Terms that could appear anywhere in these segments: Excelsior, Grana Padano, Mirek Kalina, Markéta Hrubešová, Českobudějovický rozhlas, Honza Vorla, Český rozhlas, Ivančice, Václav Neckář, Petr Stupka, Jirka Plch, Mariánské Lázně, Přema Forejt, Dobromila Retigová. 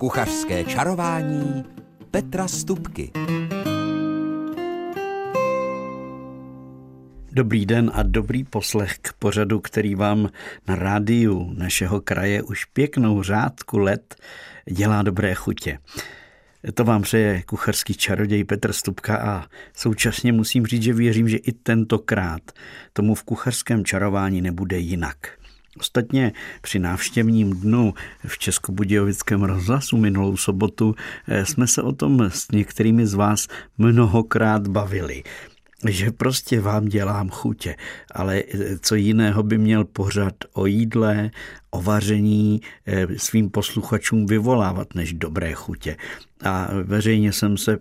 Kuchařské čarování Petra Stupky. Dobrý den a dobrý poslech k pořadu, který vám na rádiu našeho kraje už pěknou řádku let dělá dobré chutě. To vám přeje kuchařský čaroděj Petr Stupka a současně musím říct, že věřím, že i tentokrát tomu v kuchařském čarování nebude jinak. Ostatně při návštěvním dnu v Českobudějovickém rozhlasu minulou sobotu jsme se o tom s některými z vás mnohokrát bavili. Že prostě vám dělám chutě, ale co jiného by měl pořad o jídle, o vaření svým posluchačům vyvolávat než dobré chutě. A veřejně jsem se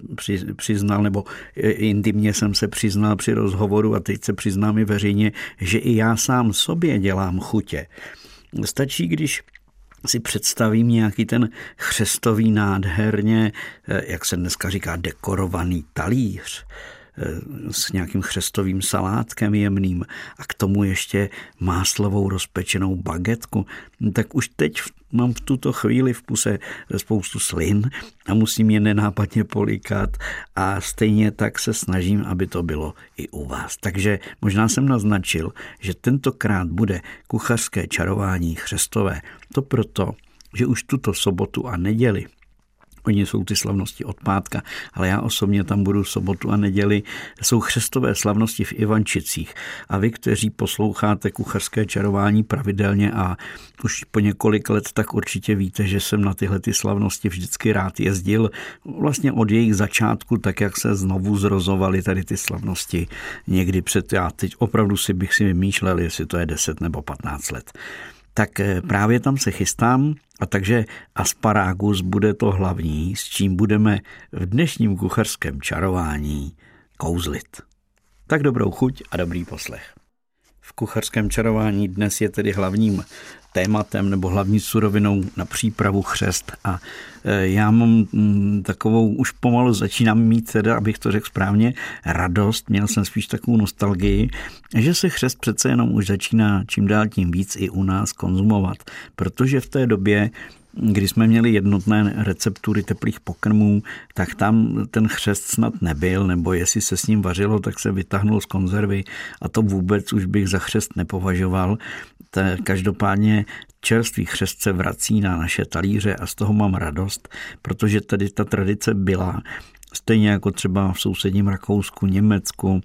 přiznal, nebo intimně jsem se přiznal při rozhovoru a teď se přiznám i veřejně, že i já sám sobě dělám chutě. Stačí, když si představím nějaký ten chřestový nádherně, jak se dneska říká, dekorovaný talíř, s nějakým chřestovým salátkem jemným a k tomu ještě máslovou rozpečenou bagetku, tak už teď mám v tuto chvíli v puse spoustu slin a musím je nenápadně polikat a stejně tak se snažím, aby to bylo i u vás. Takže možná jsem naznačil, že tentokrát bude kuchařské čarování chřestové. To proto, že už tuto sobotu a neděli, oni jsou ty slavnosti od pátka, ale já osobně tam budu sobotu a neděli. Jsou chřestové slavnosti v Ivančicích. A vy, kteří posloucháte kuchařské čarování pravidelně a už po několik let, tak určitě víte, že jsem na tyhle ty slavnosti vždycky rád jezdil. Vlastně od jejich začátku, tak jak se znovu zrozovaly tady ty slavnosti někdy před. Já teď opravdu bych si vymýšlel, jestli to je 10 nebo 15 let. Tak právě tam se chystám a takže asparagus bude to hlavní, s čím budeme v dnešním kuchařském čarování kouzlit. Tak dobrou chuť a dobrý poslech. V kuchařském čarování dnes je tedy hlavním tématem nebo hlavní surovinou na přípravu chřest a já mám takovou, už pomalu začínám mít teda, abych to řekl správně, radost, měl jsem spíš takovou nostalgii, že se chřest přece jenom už začíná čím dál tím víc i u nás konzumovat, protože v té době, kdy jsme měli jednotné receptury teplých pokrmů, tak tam ten chřest snad nebyl, nebo jestli se s ním vařilo, tak se vytáhnul z konzervy a to vůbec už bych za chřest nepovažoval. Každopádně čerstvý chřest se vrací na naše talíře a z toho mám radost, protože tady ta tradice byla stejně jako třeba v sousedním Rakousku, Německu,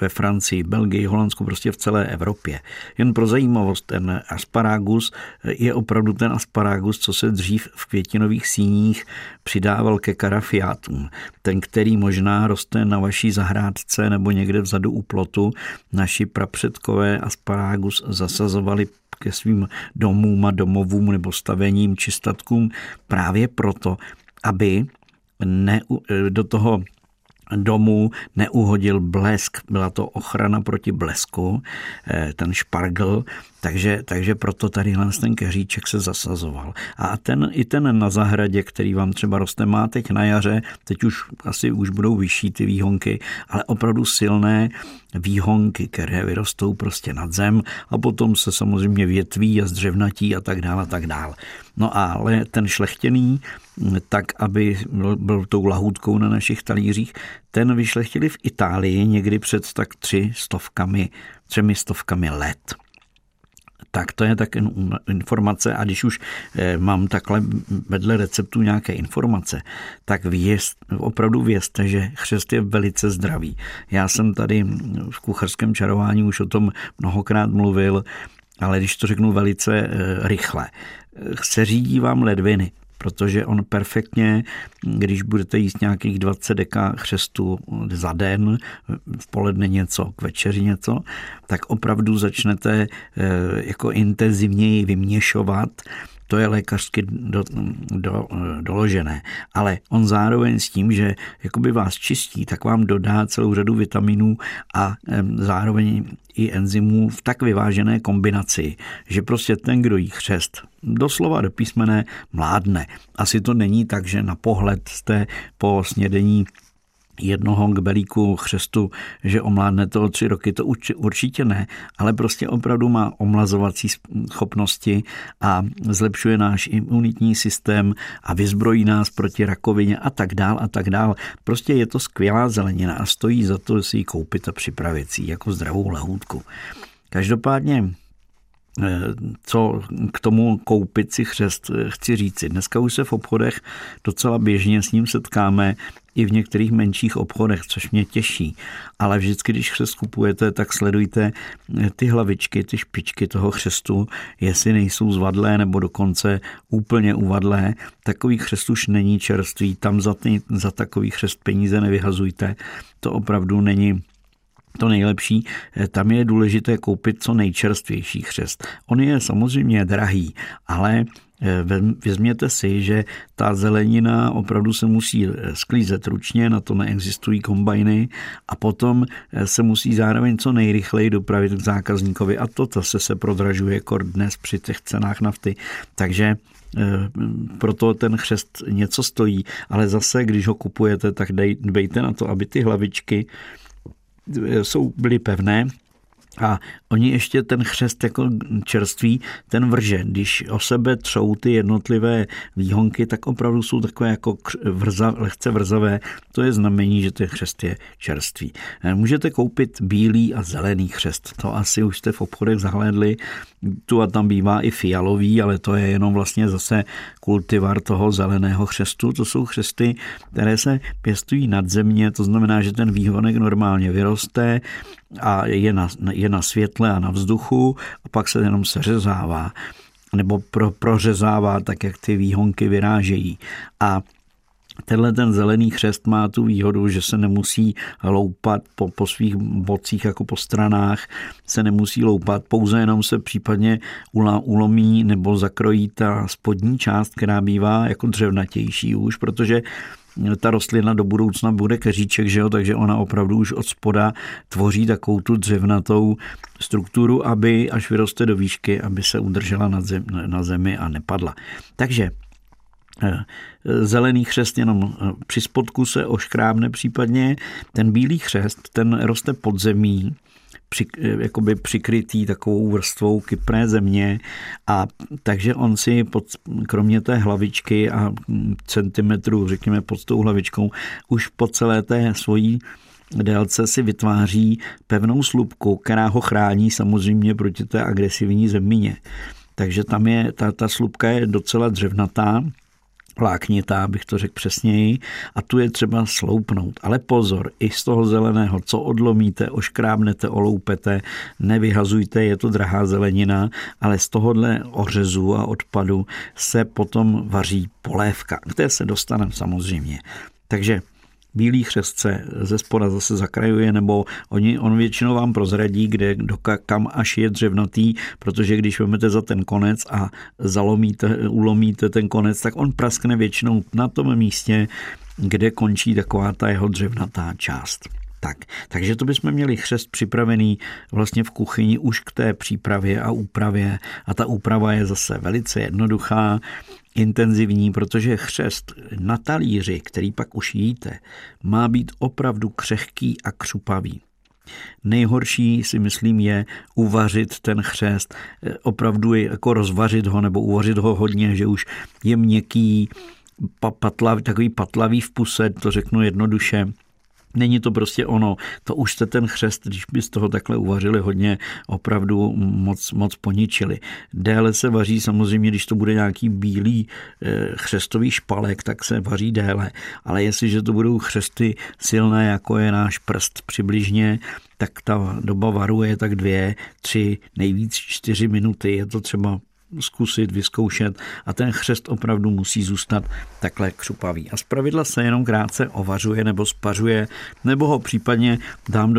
ve Francii, Belgii, Holandsku, prostě v celé Evropě. Jen pro zajímavost, ten asparagus je opravdu ten asparagus, co se dřív v květinových síních přidával ke karafiátům. Ten, který možná roste na vaší zahrádce nebo někde vzadu u plotu, naši prapředkové asparagus zasazovali ke svým domům a domovům nebo stavením či statkům právě proto, aby do toho domu neuhodil blesk, byla to ochrana proti blesku, ten špargl, takže proto tady ten keříček se zasazoval. A ten na zahradě, který vám třeba roste, má teď na jaře, teď už asi už budou vyšší ty výhonky, ale opravdu silné výhonky, které vyrostou prostě nad zem a potom se samozřejmě větví a zdřevnatí a tak dále, a tak dále. No ale ten šlechtěný, tak aby byl tou lahůdkou na našich talířích, ten vyšlechtili v Itálii někdy před tak 300 let. Tak to je tak informace a když už mám takhle vedle receptu nějaké informace, tak opravdu vězte, že chřest je velice zdravý. Já jsem tady v kuchařském čarování už o tom mnohokrát mluvil, ale když to řeknu velice rychle, seřídí vám ledviny, protože on perfektně, když budete jíst nějakých 20 deka chřestu za den, v poledne něco, k večeři něco, tak opravdu začnete jako intenzivněji vyměšovat. To je lékařsky doložené. Ale on zároveň s tím, že jakoby vás čistí, tak vám dodá celou řadu vitaminů a zároveň i enzymů v tak vyvážené kombinaci, že prostě ten, kdo jí chřest, doslova do písmene mládne. Asi to není tak, že na pohled jste po snědení jednoho k belíku chřestu, že omládne to o 3 roky, to určitě ne, ale prostě opravdu má omlazovací schopnosti a zlepšuje náš imunitní systém a vyzbrojí nás proti rakovině a tak dál a tak dál. Prostě je to skvělá zelenina a stojí za to si ji koupit a připravit si jako zdravou lahůdku. Každopádně co k tomu koupit si chřest chci říci. Dneska už se v obchodech docela běžně s ním setkáme, i v některých menších obchodech, což mě těší. Ale vždycky, když chřest kupujete, tak sledujte ty hlavičky, ty špičky toho chřestu, jestli nejsou zvadlé nebo dokonce úplně uvadlé. Takový chřest už není čerstvý, tam za takový chřest peníze nevyhazujte. To opravdu není to nejlepší, tam je důležité koupit co nejčerstvější chřest. On je samozřejmě drahý, ale vezměte si, že ta zelenina opravdu se musí sklízet ručně, na to neexistují kombajny a potom se musí zároveň co nejrychleji dopravit k zákazníkovi a to zase se prodražuje kor dnes při těch cenách nafty. Takže proto ten chřest něco stojí, ale zase, když ho kupujete, tak dbejte na to, aby ty hlavičky byly pevné a oni ještě ten chřest jako čerství, ten vrže. Když o sebe třou ty jednotlivé výhonky, tak opravdu jsou takové jako lehce vrzavé. To je znamení, že ten chřest je čerstvý. Můžete koupit bílý a zelený chřest. To asi už jste v obchodech zahlédli. Tu a tam bývá i fialový, ale to je jenom vlastně zase kultivar toho zeleného chřestu. To jsou chřesty, které se pěstují nadzemně, to znamená, že ten výhonek normálně vyroste a je na světle a na vzduchu a pak se jenom seřezává nebo prořezává tak, jak ty výhonky vyrážejí. A tenhle ten zelený chřest má tu výhodu, že se nemusí loupat po svých bocích, jako po stranách, se nemusí loupat, pouze jenom se případně ulomí nebo zakrojí ta spodní část, která bývá jako dřevnatější už, protože ta rostlina do budoucna bude keříček, že jo? Takže ona opravdu už od spoda tvoří takovou tu dřevnatou strukturu, aby až vyroste do výšky, aby se udržela na zemi a nepadla. Takže zelený chřest jenom při spodku se oškrábne případně. Ten bílý chřest, ten roste pod zemí, jakoby přikrytý takovou vrstvou kypré země a takže on si kromě té hlavičky a centimetru, řekněme pod tou hlavičkou, už po celé té svojí délce si vytváří pevnou slupku, která ho chrání samozřejmě proti té agresivní zemině. Takže tam je, ta slupka je docela dřevnatá, vláknitá, abych to řekl přesněji, a tu je třeba sloupnout. Ale pozor, i z toho zeleného, co odlomíte, oškrábnete, oloupete, nevyhazujte, je to drahá zelenina, ale z tohohle ořezu a odpadu se potom vaří polévka, kde se dostaneme samozřejmě. Takže bílý chřest se ze spoda zase zakrajuje, nebo on většinou vám prozradí, kde, kam až je dřevnatý, protože když vezmete za ten konec a ulomíte ten konec, tak on praskne většinou na tom místě, kde končí taková ta jeho dřevnatá část. Takže to bychom měli chřest připravený vlastně v kuchyni už k té přípravě a úpravě. A ta úprava je zase velice jednoduchá, intenzivní, protože chřest na talíři, který pak už jíte, má být opravdu křehký a křupavý. Nejhorší si myslím je uvařit ten chřest, opravdu jako rozvařit ho nebo uvařit ho hodně, že už je měkký, takový patlavý v puse, to řeknu jednoduše. Není to prostě ono, to už jste ten chřest, když by z toho takhle uvařili hodně, opravdu moc poničili. Déle se vaří samozřejmě, když to bude nějaký bílý chřestový špalek, tak se vaří déle, ale jestliže to budou chřesty silné, jako je náš prst přibližně, tak ta doba varuje tak 2, 3, nejvíc 4 minuty, je to třeba zkusit, vyzkoušet a ten chřest opravdu musí zůstat takhle křupavý. A zpravidla se jenom krátce ovařuje nebo spařuje, nebo ho případně dám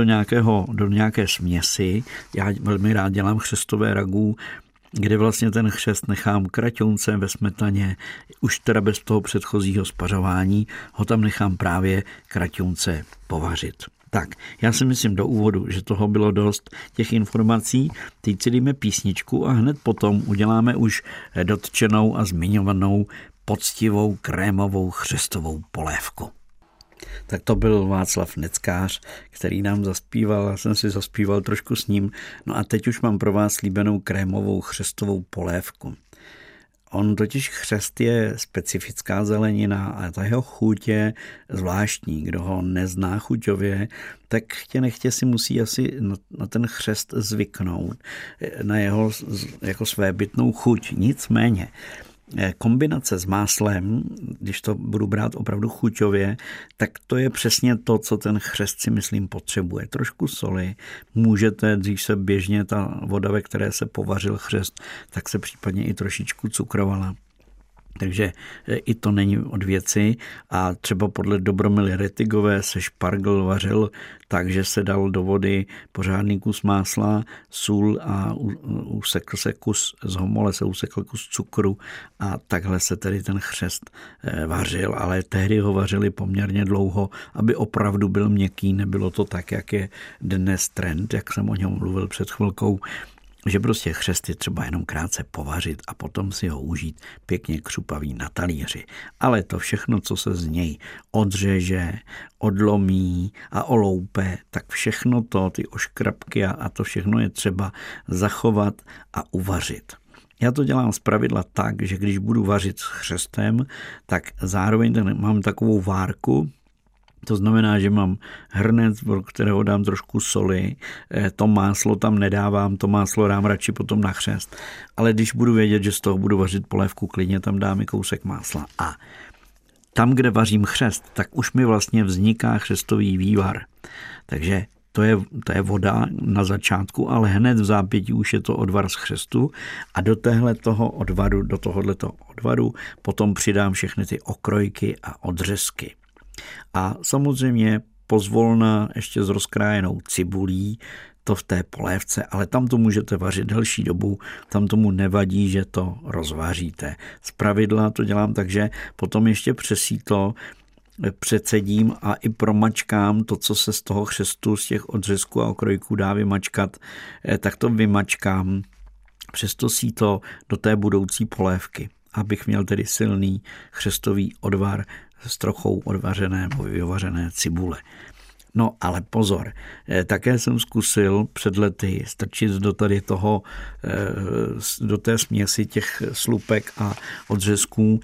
do nějaké směsi. Já velmi rád dělám chřestové ragu, kde vlastně ten chřest nechám kraťouncem ve smetaně, už teda bez toho předchozího spařování, ho tam nechám právě kraťounce povařit. Tak, já si myslím do úvodu, že toho bylo dost těch informací. Teď si díme písničku a hned potom uděláme už dotčenou a zmiňovanou poctivou krémovou chřestovou polévku. Tak to byl Václav Neckář, který nám zaspíval, já jsem si zaspíval trošku s ním. No a teď už mám pro vás slíbenou krémovou chřestovou polévku. On totiž chřest je specifická zelenina a ta jeho chuť je zvláštní. Kdo ho nezná chuťově, tak chtě nechtě si musí asi na ten chřest zvyknout, na jeho jako svébytnou chuť. Nicméně kombinace s máslem, když to budu brát opravdu chuťově, tak to je přesně to, co ten chřest si myslím potřebuje. Trošku soli, můžete, dřív se běžně ta voda, ve které se povařil chřest, tak se případně i trošičku cukrovala. Takže i to není od věci a třeba podle Dobromily Retigové se špargl vařil tak, že se dal do vody pořádný kus másla, sůl a usekl se kus z homole, se usekl kus cukru a takhle se tedy ten chřest vařil, ale tehdy ho vařili poměrně dlouho, aby opravdu byl měkký, nebylo to tak, jak je dnes trend, jak jsem o něm mluvil před chvilkou, že prostě chřest je třeba jenom krátce povařit a potom si ho užít pěkně křupavý na talíři. Ale to všechno, co se z něj odřeže, odlomí a oloupe, tak všechno to, ty oškrapky a to všechno je třeba zachovat a uvařit. Já to dělám zpravidla tak, že když budu vařit s chřestem, tak zároveň mám takovou várku. To znamená, že mám hrnec, do kterého dám trošku soli, to máslo tam nedávám, to máslo dám radši potom na chřest. Ale když budu vědět, že z toho budu vařit polévku, klidně tam dám i kousek másla. A tam, kde vařím chřest, tak už mi vlastně vzniká chřestový vývar. Takže to je voda na začátku, ale hned v zápětí už je to odvar z chřestu a do tohoto odvaru potom přidám všechny ty okrojky a odřezky. A samozřejmě pozvolna ještě s rozkrájenou cibulí, to v té polévce, ale tam to můžete vařit delší dobu, tam tomu nevadí, že to rozvaříte. Zpravidla to dělám tak, že potom ještě přesítlo přecedím a i promačkám to, co se z toho chřestu, z těch odřezků a okrojků dá vymačkat, tak to vymačkám přes to síto do té budoucí polévky, abych měl tedy silný chřestový odvar s trochou odvařené nebo vyvařené cibule. No ale pozor, také jsem zkusil před lety strčit do té směsi těch slupek a odřezků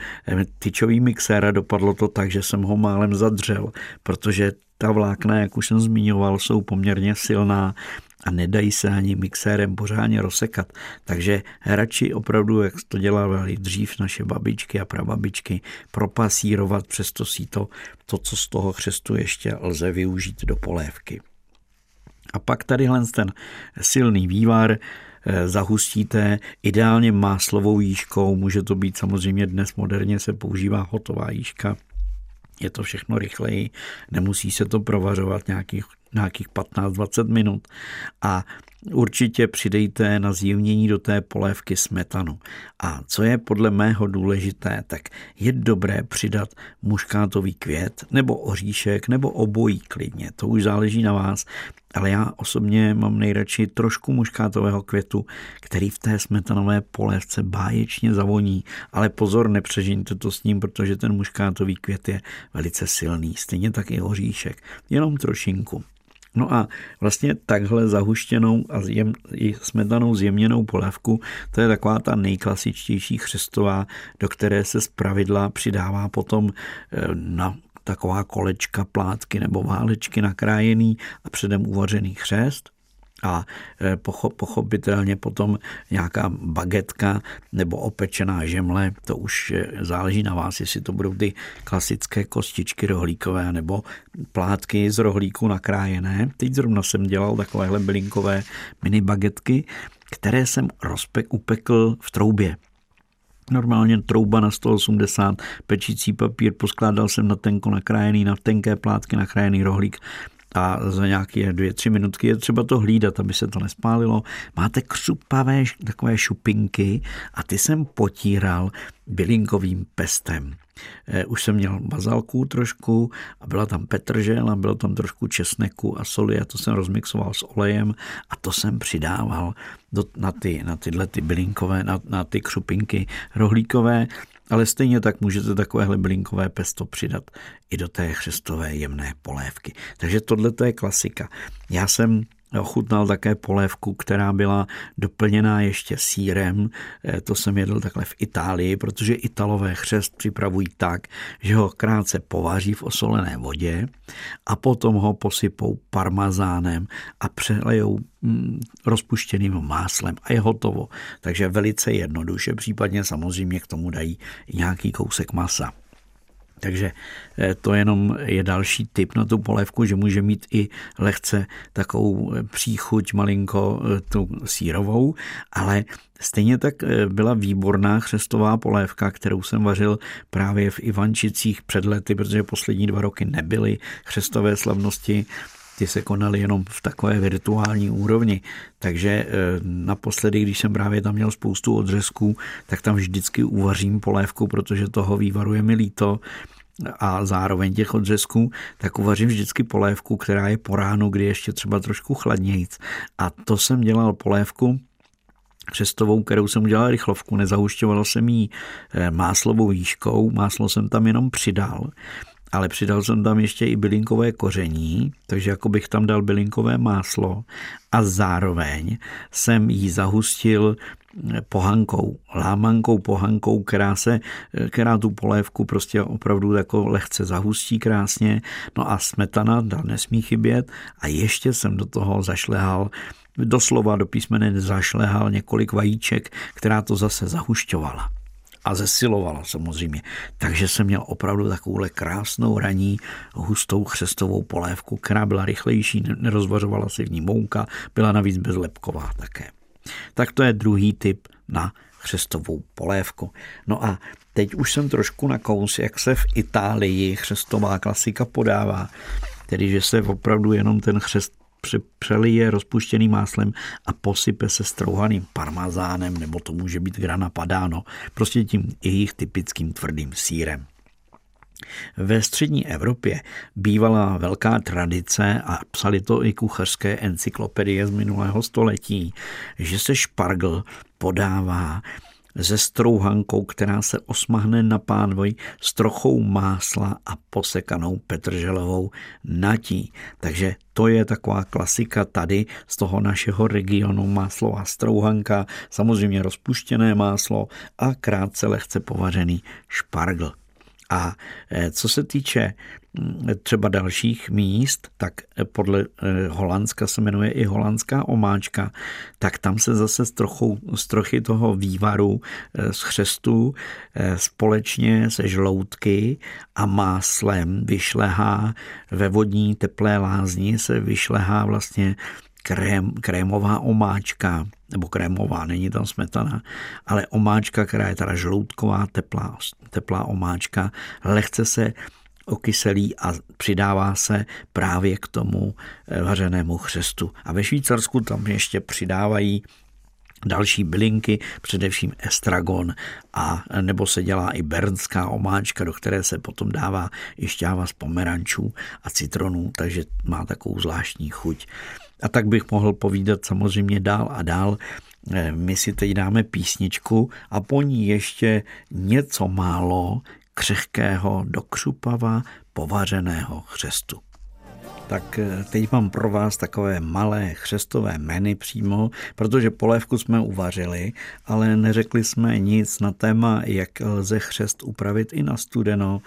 tyčový mixér a dopadlo to tak, že jsem ho málem zadřel, protože ta vlákna, jak už jsem zmiňoval, jsou poměrně silná a nedají se ani mixérem pořádně rozsekat. Takže radši opravdu, jak to dělávali dřív naše babičky a prababičky, propasírovat přes to síto to, co z toho chřestu ještě lze využít do polévky. A pak tadyhle ten silný vývar zahustíte ideálně máslovou jížkou, může to být samozřejmě dnes moderně se používá hotová jížka. Je to všechno rychleji, nemusí se to provařovat nějakých 15-20 minut a určitě přidejte na zjemnění do té polévky smetanu. A co je podle mého důležité, tak je dobré přidat muškátový květ nebo oříšek nebo obojí klidně, to už záleží na vás, ale já osobně mám nejradši trošku muškátového květu, který v té smetanové polévce báječně zavoní, ale pozor, nepřežijte to s ním, protože ten muškátový květ je velice silný, stejně tak i oříšek, jenom trošinku. No a vlastně takhle zahuštěnou a smetanou zjemněnou polévku, to je taková ta nejklasičtější chřestová, do které se zpravidla přidává potom na taková kolečka, plátky nebo válečky nakrájený a předem uvařený chřest a pochopitelně potom nějaká bagetka nebo opečená žemle, to už záleží na vás, jestli to budou ty klasické kostičky rohlíkové nebo plátky z rohlíku nakrájené. Teď zrovna jsem dělal takovéhle bylinkové mini bagetky, které jsem upekl v troubě. Normálně trouba na 180, pečící papír, poskládal jsem na tenké plátky nakrájený rohlík, a za nějaké 2-3 minutky je třeba to hlídat, aby se to nespálilo. Máte křupavé takové šupinky a ty jsem potíral bylinkovým pestem. Už jsem měl bazalku trošku a byla tam petržel a bylo tam trošku česneku a soli a to jsem rozmixoval s olejem a to jsem přidával na tyhle bylinkové, na ty křupinky rohlíkové ale stejně tak můžete takovéhle bylinkové pesto přidat i do té chřestové jemné polévky. Takže tohle je klasika. Já jsem ochutnal také polévku, která byla doplněná ještě sýrem. To jsem jedl takhle v Itálii, protože Italové chřest připravují tak, že ho krátce povaří v osolené vodě a potom ho posypou parmazánem a přelejou rozpuštěným máslem a je hotovo. Takže velice jednoduše, případně samozřejmě k tomu dají nějaký kousek masa. Takže to jenom je další tip na tu polévku, že může mít i lehce takovou příchuť malinko tu sírovou, ale stejně tak byla výborná chřestová polévka, kterou jsem vařil právě v Ivančicích před lety, protože poslední 2 roky nebyly chřestové slavnosti, ty se konaly jenom v takové virtuální úrovni. Takže naposledy, když jsem právě tam měl spoustu odřezků, tak tam vždycky uvařím polévku, protože toho vývaru je mi líto a zároveň těch odřezků, tak uvařím vždycky polévku, která je po ránu, kdy ještě třeba trošku chladnějíc. A to jsem dělal polévku chřestovou, kterou jsem udělal rychlovku, nezahušťovalo jsem jí máslovou jížkou, máslo jsem tam jenom přidal, ale přidal jsem tam ještě i bylinkové koření, takže jako bych tam dal bylinkové máslo a zároveň jsem ji zahustil pohankou, lámankou pohankou, která tu polévku prostě opravdu jako lehce zahustí krásně, no a smetana, ta nesmí chybět a ještě jsem do toho zašlehal, doslova do písmene zašlehal několik vajíček, která to zase zahušťovala a zesilovala samozřejmě. Takže jsem měl opravdu takovouhle krásnou raní hustou chřestovou polévku, která byla rychlejší, nerozvařovala se v ní mouka, byla navíc bezlepková také. Tak to je druhý tip na chřestovou polévku. No a teď už jsem trošku nakous, jak se v Itálii chřestová klasika podává, tedy že se opravdu jenom ten chřest přelije rozpuštěným máslem a posype se strouhaným parmazánem, nebo to může být grana padano, prostě tím jejich typickým tvrdým sýrem. Ve střední Evropě bývala velká tradice a psali to i kuchařské encyklopedie z minulého století, že se špargl podává se strouhankou, která se osmahne na pánvoj s trochou másla a posekanou petrželovou natí. Takže to je taková klasika tady z toho našeho regionu, máslová strouhanka, samozřejmě rozpuštěné máslo a krátce lehce povařený špargl. A co se týče třeba dalších míst, tak podle Holandska se jmenuje i holandská omáčka, tak tam se zase z trochy toho vývaru z chřestu společně se žloutky a máslem vyšlehá ve vodní teplé lázni, se vyšlehá vlastně krémová omáčka, nebo krémová, není tam smetana, ale omáčka, která je teda žloutková, teplá omáčka, lehce se okyselí a přidává se právě k tomu vařenému chřestu. A ve Švýcarsku tam ještě přidávají další bylinky, především estragon, a nebo se dělá i bernská omáčka, do které se potom dává i šťáva z pomerančů a citronů, takže má takovou zvláštní chuť. A tak bych mohl povídat samozřejmě dál a dál. My si teď dáme písničku a po ní ještě něco málo křehkého do křupava povařeného chřestu. Tak teď mám pro vás takové malé chřestové menu přímo, protože polévku jsme uvařili, ale neřekli jsme nic na téma, jak lze chřest upravit i na studeno.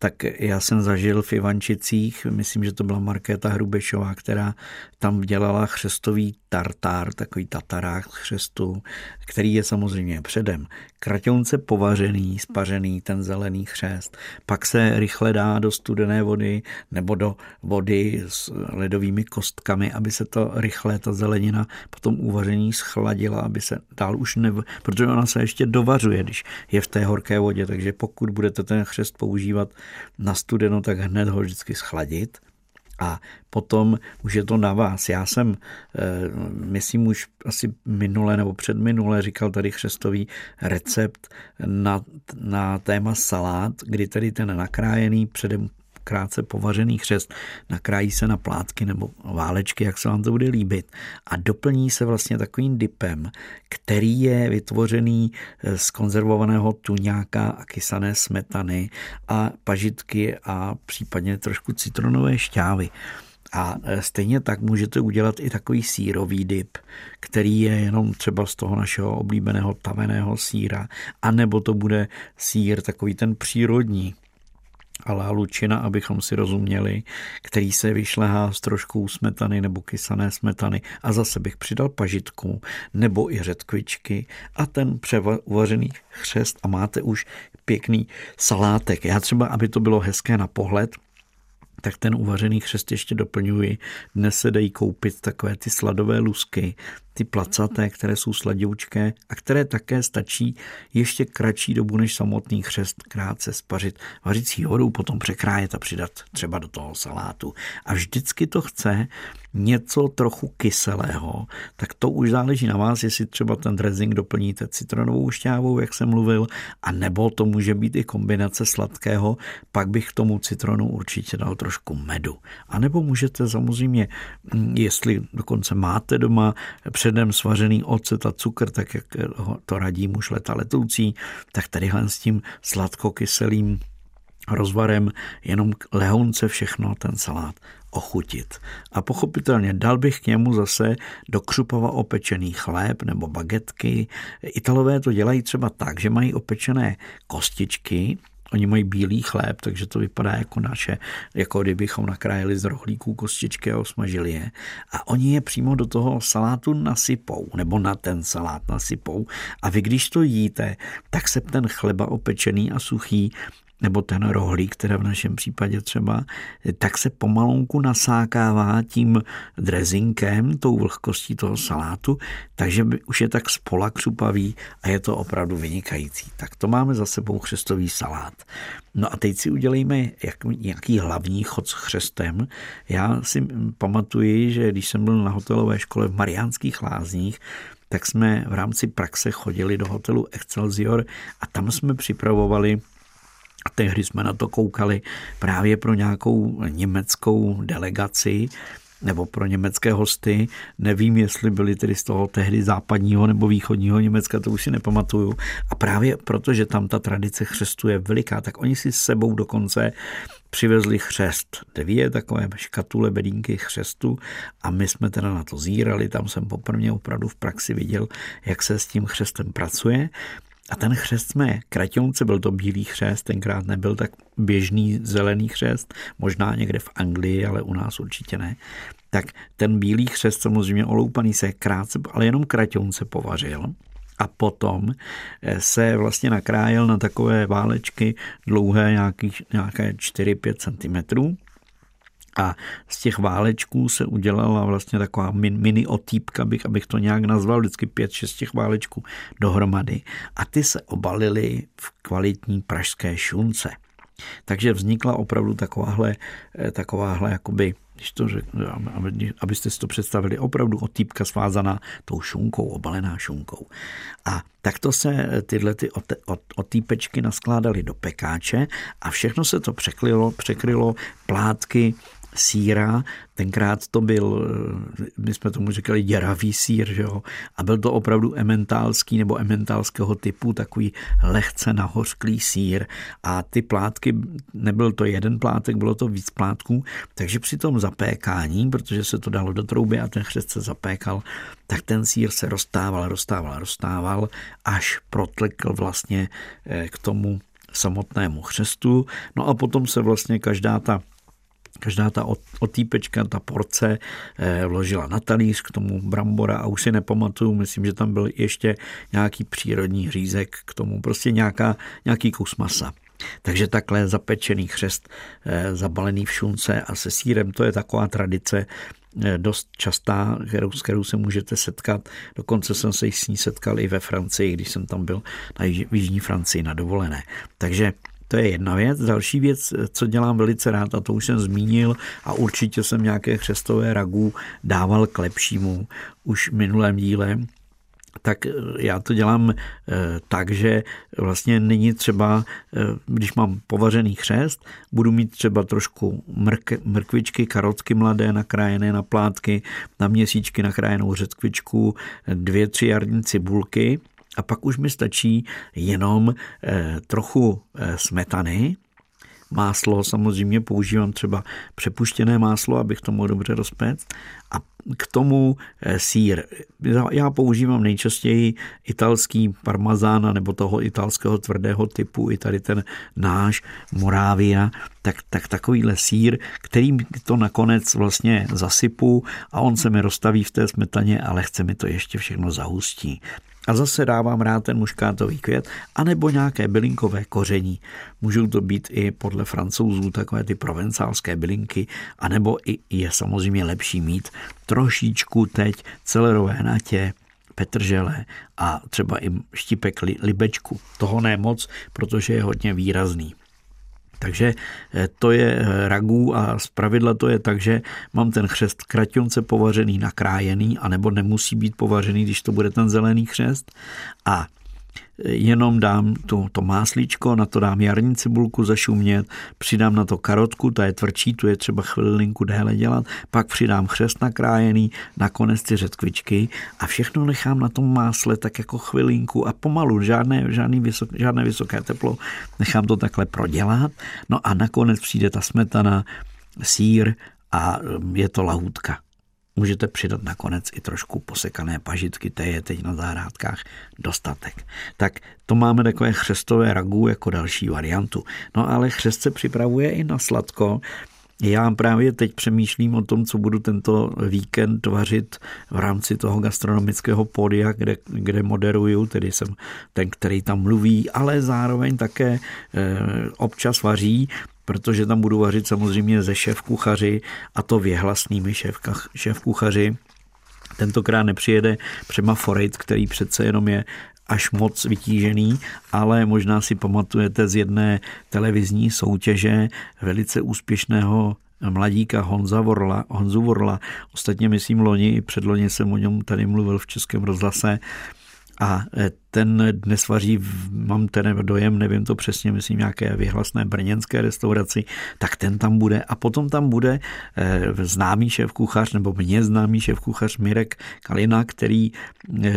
Tak já jsem zažil v Ivančicích, myslím, že to byla Markéta Hrubešová, která tam dělala chřestový tartár, takový tatarák chřestu, který je samozřejmě předem kraťonce povařený, spařený, ten zelený chřest. Pak se rychle dá do studené vody nebo do vody s ledovými kostkami, aby se to rychle, ta zelenina po tom uvaření schladila, aby se dál už protože ona se ještě dovařuje, když je v té horké vodě, takže pokud budete ten chřest používat na studeno, tak hned ho vždycky schladit a potom už je to na vás. Já jsem, myslím, už asi minule nebo předminule říkal tady chřestový recept na téma salát, kdy tady ten nakrájený předem krátce povařený chřest, nakrájí se na plátky nebo válečky, jak se vám to bude líbit, a doplní se vlastně takovým dipem, který je vytvořený z konzervovaného tuňáka a kysané smetany a pažitky a případně trošku citronové šťávy. A stejně tak můžete udělat i takový sýrový dip, který je jenom třeba z toho našeho oblíbeného taveného sýra, anebo to bude sýr takový ten přírodní, ale lučina, abychom si rozuměli, který se vyšlehá s troškou smetany nebo kysané smetany a zase bych přidal pažitku nebo i řetkvičky a ten uvařený chřest a máte už pěkný salátek. Já třeba, aby to bylo hezké na pohled, tak ten uvařený chřest ještě doplňuji. Dnes se dají koupit takové ty sladové lusky, ty placaté, které jsou sladoučké a které také stačí ještě kratší dobu než samotný chřest krátce spařit vařicí vodou, potom překrájet a přidat třeba do toho salátu. A vždycky to chce něco trochu kyselého, tak to už záleží na vás, jestli třeba ten dressing doplníte citronovou šťávou, jak jsem mluvil, a nebo to může být i kombinace sladkého, pak bych k tomu citronu určitě dal trošku medu. A nebo můžete samozřejmě, jestli dokonce máte doma předem svařený ocet a cukr, tak jak to radí muž leta letoucí, tak tadyhle s tím sladkokyselým rozvarem jenom lehonce všechno ten salát ochutit. A pochopitelně dal bych k němu zase do křupava opečený chléb nebo bagetky. Italové to dělají třeba tak, že mají opečené kostičky, oni mají bílý chléb, takže to vypadá jako naše, jako kdybychom nakrájeli z rohlíků kostičky a osmažili je. A oni je přímo do toho salátu nasypou, nebo na ten salát nasypou. A vy, když to jíte, tak se ten chleba opečený a suchý, nebo ten rohlík, teda v našem případě třeba, tak se pomalonku nasákává tím drezinkem, tou vlhkostí toho salátu, takže už je tak spola křupavý a je to opravdu vynikající. Tak to máme za sebou chřestový salát. No a teď si udělejme nějaký hlavní chod s chřestem. Já si pamatuji, že když jsem byl na hotelové škole v Mariánských Lázních, tak jsme v rámci praxe chodili do hotelu Excelsior a tam jsme připravovali, a tehdy jsme na to koukali právě pro nějakou německou delegaci nebo pro německé hosty. Nevím, jestli byli tedy z toho tehdy západního nebo východního Německa, to už si nepamatuju. A právě protože tam ta tradice chřestu je veliká, tak oni si s sebou dokonce přivezli chřest. 2 takové škatule, bedínky chřestu a my jsme teda na to zírali. Tam jsem poprvé opravdu v praxi viděl, jak se s tím chřestem pracuje. A ten chřest jsme kratěnce, byl to bílý chřest, tenkrát nebyl tak běžný zelený chřest, možná někde v Anglii, ale u nás určitě ne. Tak ten bílý chřest samozřejmě oloupaný se krátce, ale jenom kratěnce povařil a potom se vlastně nakrájel na takové válečky dlouhé nějaké 4-5 centimetrů. A z těch válečků se udělala vlastně taková mini otýpka, abych to nějak nazval, vždycky 5-6 těch válečků dohromady. A ty se obalily v kvalitní pražské šunce. Takže vznikla opravdu takováhle jakoby, když to řeknu, abyste si to představili, opravdu otýpka svázaná tou šunkou, obalená šunkou. A takto se tyhle ty otýpečky naskládaly do pekáče a všechno se to překrylo plátky sýra, tenkrát to byl, my jsme tomu říkali děravý sýr, že jo? A byl to opravdu ementálský nebo ementálského typu, takový lehce nahořklý sýr a ty plátky, nebyl to jeden plátek, bylo to víc plátků, takže při tom zapékání, protože se to dalo do trouby a ten chřest se zapékal, tak ten sýr se roztával, až protlekl vlastně k tomu samotnému chřestu. No a potom se vlastně každá ta otýpečka, ta porce vložila na talíř, k tomu brambora a už si nepamatuju, myslím, že tam byl ještě nějaký přírodní řízek k tomu, prostě nějaký kus masa. Takže takhle zapečený chřest, zabalený v šunce a se sýrem, to je taková tradice dost častá, s kterou se můžete setkat. Dokonce jsem se s ní setkal i ve Francii, když jsem tam byl na jižní Francii na dovolené. Takže to je jedna věc. Další věc, co dělám velice rád, a to už jsem zmínil a určitě jsem nějaké chřestové ragu dával k lepšímu už v minulém díle, tak já to dělám tak, že vlastně není třeba, když mám povařený chřest, budu mít třeba trošku mrkvičky, karotky mladé nakrájené na plátky, na měsíčky nakrájenou řetkvičku, 2-3 jarní cibulky a pak už mi stačí jenom trochu smetany. Máslo samozřejmě používám třeba přepuštěné máslo, abych to mohl dobře rozpéct. A k tomu sýr. Já používám nejčastěji italský parmazána nebo toho italského tvrdého typu, i tady ten náš Moravia, tak takovýhle sýr, kterým to nakonec vlastně zasypu a on se mi roztaví v té smetaně a lehce mi to ještě všechno zahustí. A zase dávám rád ten muškátový květ, anebo nějaké bylinkové koření. Můžou to být i podle Francouzů takové ty provencálské bylinky, anebo i je samozřejmě lepší mít trošičku teď celerové hnatě, petržele a třeba i štípek libečku. Toho ne moc, protože je hodně výrazný. Takže to je ragu a zpravidla to je tak, že mám ten chřest kraťonce povařený, nakrájený, anebo nemusí být povařený, když to bude ten zelený chřest. A jenom dám to máslíčko, na to dám jarní cibulku zašumět, přidám na to karotku, ta je tvrdší, tu je třeba chvilinku déle dělat, pak přidám chřest nakrájený, nakonec ty řetkvičky a všechno nechám na tom másle tak jako chvilinku a pomalu, žádné vysoké teplo, nechám to takhle prodělat, no a nakonec přijde ta smetana, sýr a je to lahůdka. Můžete přidat nakonec i trošku posekané pažitky, té je teď na zahrádkách dostatek. Tak to máme takové chřestové ragu jako další variantu. No ale chřest se připravuje i na sladko. Já právě teď přemýšlím o tom, co budu tento víkend vařit v rámci toho gastronomického pódia, kde moderuju, tedy jsem ten, který tam mluví, ale zároveň také občas vaří, protože tam budu vařit samozřejmě ze šéfkuchaři a to věhlasnými šéfkuchaři. Tentokrát nepřijede Přema Forejt, který přece jenom je až moc vytížený, ale možná si pamatujete z jedné televizní soutěže velice úspěšného mladíka Honzu Vorla. Ostatně myslím loni i předloni jsem o něm tady mluvil v Českém rozhlase. A ten dnes vaří, mám ten dojem, nevím to přesně, myslím nějaké věhlasné brněnské restauraci, tak ten tam bude. A potom tam bude známý šéfkuchař, nebo mně známý šéfkuchař Mirek Kalina, který,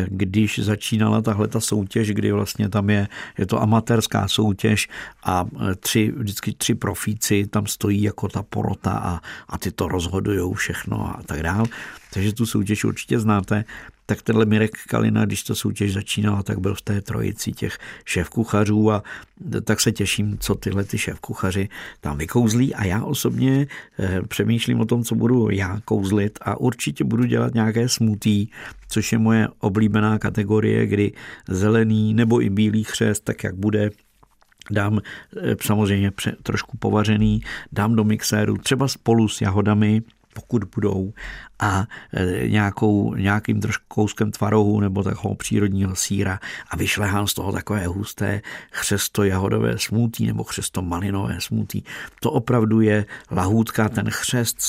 když začínala tahleta soutěž, kdy vlastně tam je to amatérská soutěž a vždycky tři profíci tam stojí jako ta porota a ty to rozhodujou všechno a tak dál. Takže tu soutěž určitě znáte. Tak tenhle Mirek Kalina, když to soutěž začínala, tak byl v té trojici těch šéfkuchařů a tak se těším, co tyhle ty šéfkuchaři tam vykouzlí a já osobně přemýšlím o tom, co budu já kouzlit a určitě budu dělat nějaké smoothie, což je moje oblíbená kategorie, kdy zelený nebo i bílý chřest, tak jak bude, dám samozřejmě trošku povařený, dám do mixéru třeba spolu s jahodami, pokud budou, a nějakým trošku kouskem tvarohu nebo takového přírodního sýra a vyšlehám z toho takové husté chřestojahodové smoothie nebo chřestomalinové smoothie. To opravdu je lahůdka, ten chřest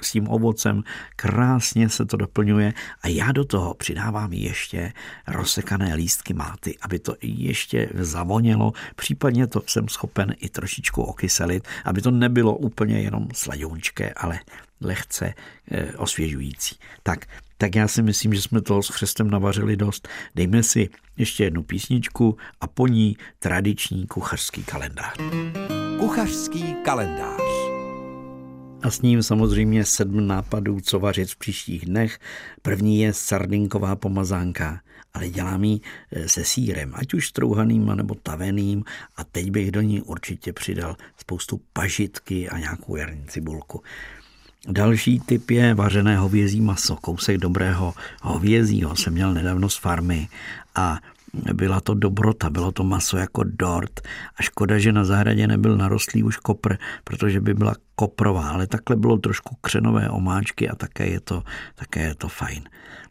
s tím ovocem, krásně se to doplňuje a já do toho přidávám ještě rozsekané lístky máty, aby to ještě zavonělo, případně to jsem schopen i trošičku okyselit, aby to nebylo úplně jenom sladounčké, ale lehce osvěžující. Tak já si myslím, že jsme toho s chřestem navařili dost. Dejme si ještě jednu písničku a po ní tradiční kuchařský kalendář. Kuchařský kalendář. A s ním samozřejmě 7 nápadů, co vařit v příštích dnech. První je sardinková pomazánka, ale dělám ji se sýrem, ať už strouhaným nebo taveným a teď bych do ní určitě přidal spoustu pažitky a nějakou jarní cibulku. Další typ je vařené hovězí maso. Kousek dobrého hovězího jsem měl nedávno z farmy a byla to dobrota, bylo to maso jako dort a škoda, že na zahradě nebyl narostlý už kopr, protože by byla koprová, ale takhle bylo trošku křenové omáčky a také je to fajn.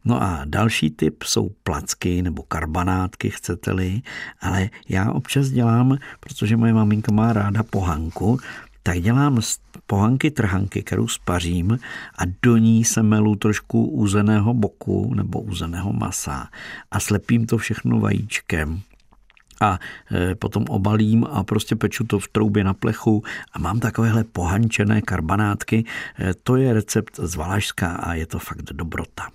No a další typ jsou placky nebo karbanátky, chcete-li, ale já občas dělám, protože moje maminka má ráda pohanku, tak dělám z pohanky trhanky, kterou spařím a do ní se melu trošku uzeného boku nebo uzeného masa a slepím to všechno vajíčkem. A potom obalím a prostě peču to v troubě na plechu a mám takovéhle pohančené karbanátky. To je recept z Valašska a je to fakt dobrota.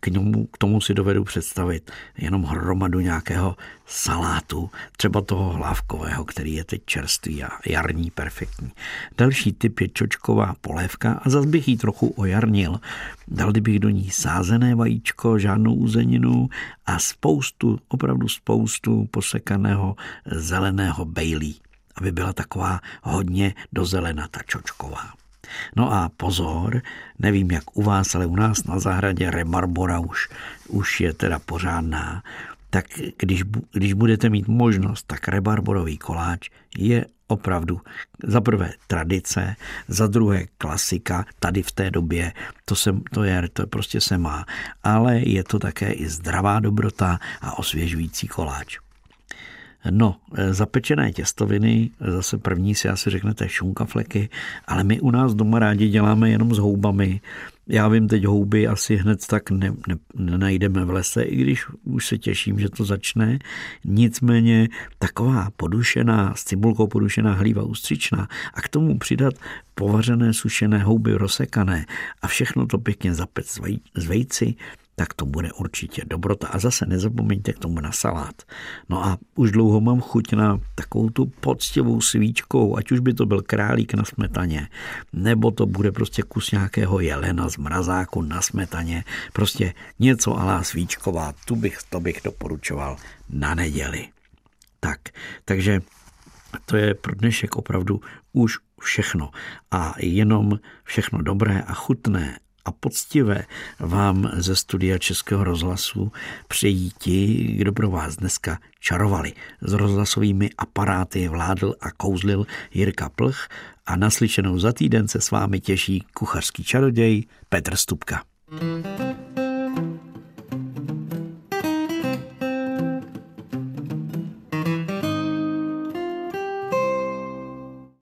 K tomu si dovedu představit jenom hromadu nějakého salátu, třeba toho hlávkového, který je teď čerstvý a jarní perfektní. Další typ je čočková polévka a zas bych jí trochu ojarnil. Dal bych do ní sázené vajíčko, žádnou uzeninu a spoustu, opravdu spoustu posekaného zeleného bejlí, aby byla taková hodně dozelena ta čočková. No a pozor, nevím jak u vás, ale u nás na zahradě rabarbora už je teda pořádná. Tak když budete mít možnost, tak rabarborový koláč je opravdu za prvé tradice, za druhé klasika tady v té době, to prostě se má, ale je to také i zdravá dobrota a osvěžující koláč. No, zapečené těstoviny, zase první si asi řeknete šunkafleky, ale my u nás doma rádi děláme jenom s houbami. Já vím, teď houby asi hned tak nenajdeme v lese, i když už se těším, že to začne. Nicméně taková podušená, s cibulkou podušená hlíva ústřičná a k tomu přidat povařené sušené houby rozsekané a všechno to pěkně zapec z vejci, tak to bude určitě dobrota. A zase nezapomeňte k tomu na salát. No a už dlouho mám chuť na takovou tu poctivou svíčkou, ať už by to byl králík na smetaně, nebo to bude prostě kus nějakého jelena z mrazáku na smetaně. Prostě něco a la svíčková, to bych doporučoval na neděli. Takže to je pro dnešek opravdu už všechno. A jenom všechno dobré a chutné a poctivé vám ze studia Českého rozhlasu přejí ti, kdo pro vás dneska čarovali. S rozhlasovými aparáty vládl a kouzlil Jirka Plch a naslyšenou za týden se s vámi těší kuchařský čaroděj Petr Stupka.